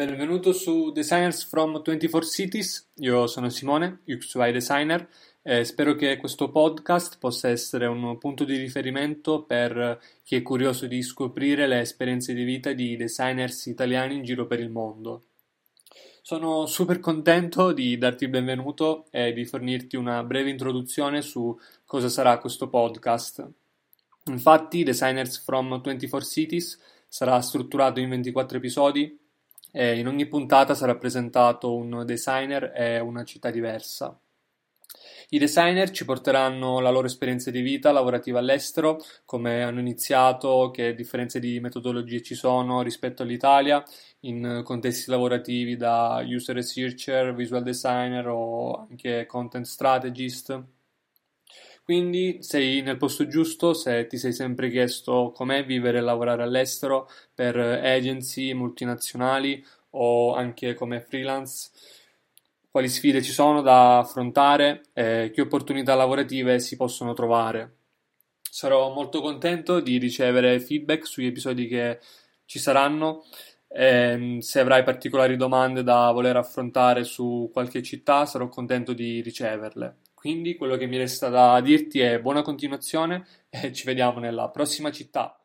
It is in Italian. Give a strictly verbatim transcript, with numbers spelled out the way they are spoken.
Benvenuto su Designers from twenty-four Cities, io sono Simone, U X U I Designer, e spero che questo podcast possa essere un punto di riferimento per chi è curioso di scoprire le esperienze di vita di designers italiani in giro per il mondo. Sono super contento di darti il benvenuto e di fornirti una breve introduzione su cosa sarà questo podcast. Infatti, Designers from twenty-four Cities sarà strutturato in ventiquattro episodi e in ogni puntata sarà presentato un designer e una città diversa. I designer ci porteranno la loro esperienza di vita lavorativa all'estero, come hanno iniziato, che differenze di metodologie ci sono rispetto all'Italia, in contesti lavorativi da user researcher, visual designer o anche content strategist. Quindi sei nel posto giusto se ti sei sempre chiesto com'è vivere e lavorare all'estero per agency multinazionali o anche come freelance. Quali sfide ci sono da affrontare e che opportunità lavorative si possono trovare. Sarò molto contento di ricevere feedback sugli episodi che ci saranno. E se avrai particolari domande da voler affrontare su qualche città, sarò contento di riceverle. Quindi quello che mi resta da dirti è buona continuazione e ci vediamo nella prossima città.